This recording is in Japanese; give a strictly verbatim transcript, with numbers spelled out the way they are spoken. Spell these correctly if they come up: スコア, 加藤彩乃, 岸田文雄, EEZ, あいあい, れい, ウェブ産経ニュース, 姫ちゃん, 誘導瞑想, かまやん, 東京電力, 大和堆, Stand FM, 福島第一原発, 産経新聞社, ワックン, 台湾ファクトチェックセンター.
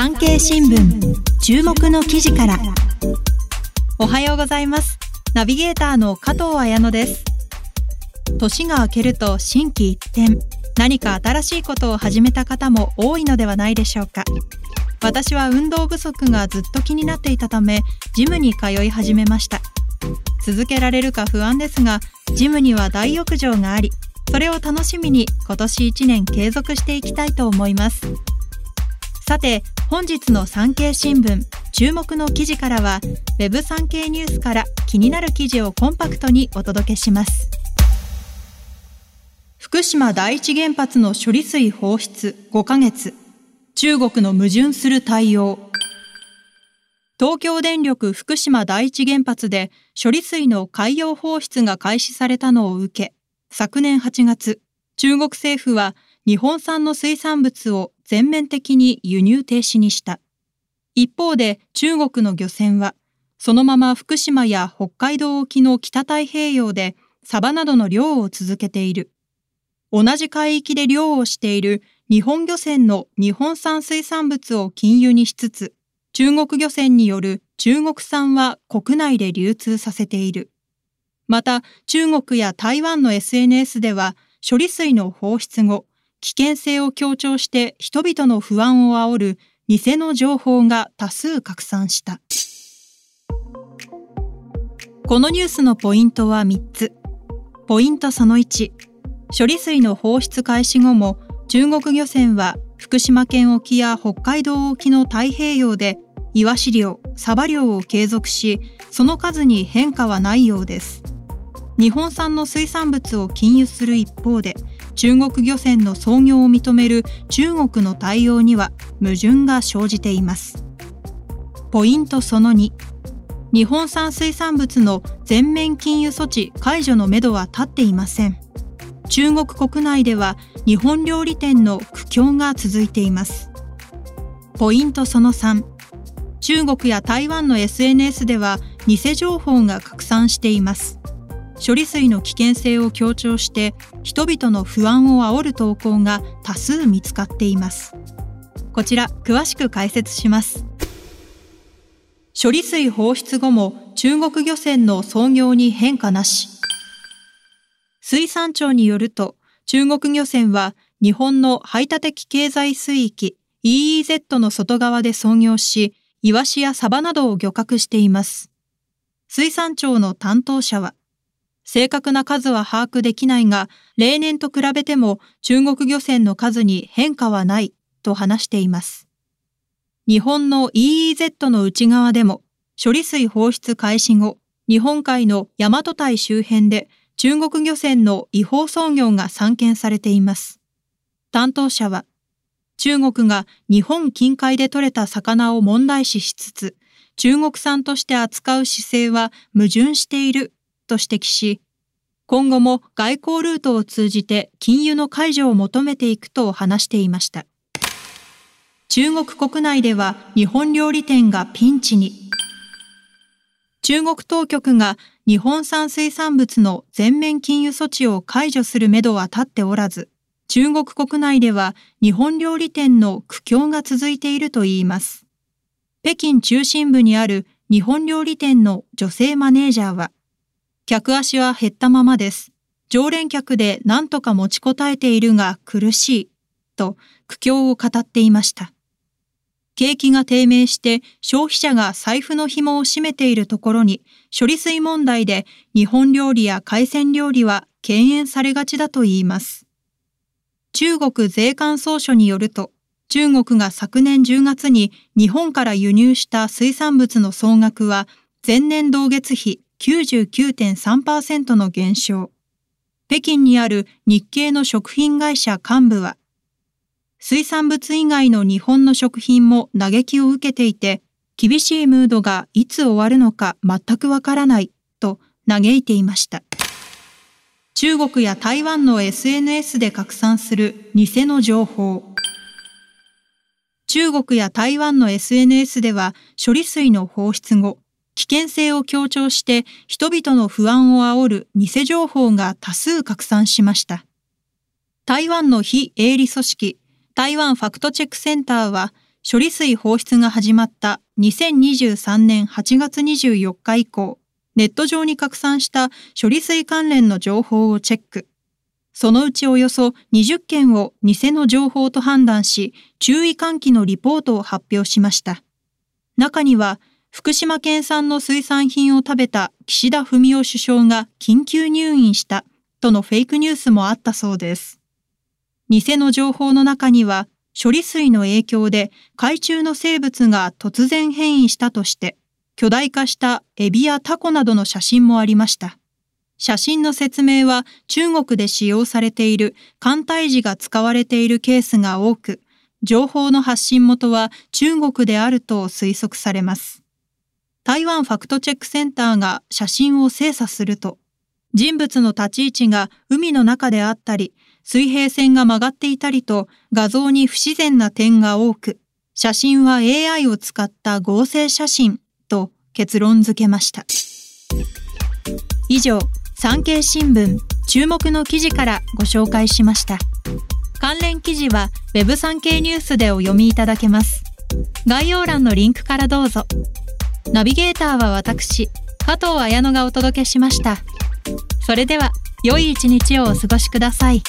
産経新聞注目の記事から。おはようございます。ナビゲーターの加藤彩乃です。年が明けると心機一転、何か新しいことを始めた方も多いのではないでしょうか。私は運動不足がずっと気になっていたため、ジムに通い始めました。続けられるか不安ですが、ジムには大浴場があり、それを楽しみに今年いちねん継続していきたいと思います。さて、本日の産経新聞注目の記事からは、ウェブ産経ニュースから気になる記事をコンパクトにお届けします。福島第一原発の処理水放出ごかげつ、中国の矛盾する対応。東京電力福島第一原発で処理水の海洋放出が開始されたのを受け、昨年はちがつ、中国政府は日本産の水産物を全面的に輸入停止にした。一方で中国の漁船は、そのまま福島や北海道沖の北太平洋でサバなどの漁を続けている。同じ海域で漁をしている日本漁船の日本産水産物を禁輸にしつつ、中国漁船による中国産は国内で流通させている。また、中国や台湾の エスエヌエス では、処理水の放出後、危険性を強調して人々の不安を煽る偽の情報が多数拡散した。このニュースのポイントはみっつ。ポイントそのいち、処理水の放出開始後も、中国漁船は福島県沖や北海道沖の太平洋でイワシ漁、サバ漁を継続し、その数に変化はないようです。日本産の水産物を禁輸する一方で、中国漁船の操業を認める中国の対応には矛盾が生じています。ポイントそのに、日本産水産物の全面禁輸措置解除のめどは立っていません。中国国内では日本料理店の苦境が続いています。ポイントそのさん、中国や台湾の エスエヌエス では偽情報が拡散しています。処理水の危険性を強調して人々の不安を煽る投稿が多数見つかっています。こちら詳しく解説します。処理水放出後も中国漁船の操業に変化なし。水産庁によると、中国漁船は日本の排他的経済水域 イーイーゼット の外側で操業し、イワシやサバなどを漁獲しています。水産庁の担当者は、正確な数は把握できないが、例年と比べても中国漁船の数に変化はないと話しています。日本の イーイーゼット の内側でも、処理水放出開始後、日本海の大和堆周辺で中国漁船の違法操業が散見されています。担当者は、中国が日本近海で獲れた魚を問題視しつつ、中国産として扱う姿勢は矛盾していると指摘し、今後も外交ルートを通じて禁輸の解除を求めていくと話していました。中国国内では日本料理店がピンチに。中国当局が日本産水産物の全面禁輸措置を解除するめどは立っておらず、中国国内では日本料理店の苦境が続いているといいます。北京中心部にある日本料理店の女性マネージャーは、客足は減ったままです。常連客で何とか持ちこたえているが苦しい、と苦境を語っていました。景気が低迷して消費者が財布の紐を締めているところに、処理水問題で日本料理や海鮮料理は敬遠されがちだといいます。中国税関総署によると、中国が昨年じゅうがつに日本から輸入した水産物の総額は、前年同月比、きゅうじゅうきゅうてんさんパーセント の減少。北京にある日系の食品会社幹部は、水産物以外の日本の食品も打撃を受けていて、厳しいムードがいつ終わるのか全くわからないと嘆いていました。中国や台湾の エスエヌエス で拡散する偽の情報。中国や台湾の エスエヌエス では処理水の放出後、危険性を強調して人々の不安を煽る偽情報が多数拡散しました。台湾の非営利組織、台湾ファクトチェックセンターは処理水放出が始まったにせんにじゅうさんねんはちがつにじゅうよっか以降、ネット上に拡散した処理水関連の情報をチェック。そのうちおよそにじゅっけんを偽の情報と判断し、注意喚起のリポートを発表しました。中には、福島県産の水産品を食べた岸田文雄首相が緊急入院したとのフェイクニュースもあったそうです。偽の情報の中には、処理水の影響で海中の生物が突然変異したとして、巨大化したエビやタコなどの写真もありました。写真の説明は中国で使用されている簡体字が使われているケースが多く、情報の発信元は中国であると推測されます。台湾ファクトチェックセンターが写真を精査すると、人物の立ち位置が海の中であったり、水平線が曲がっていたりと画像に不自然な点が多く、写真は エーアイ を使った合成写真と結論付けました。以上、産経新聞注目の記事からご紹介しました。関連記事は ウェブ 産経ニュースでお読みいただけます。概要欄のリンクからどうぞ。ナビゲーターは私、加藤彩乃がお届けしました。それでは、良い一日をお過ごしください。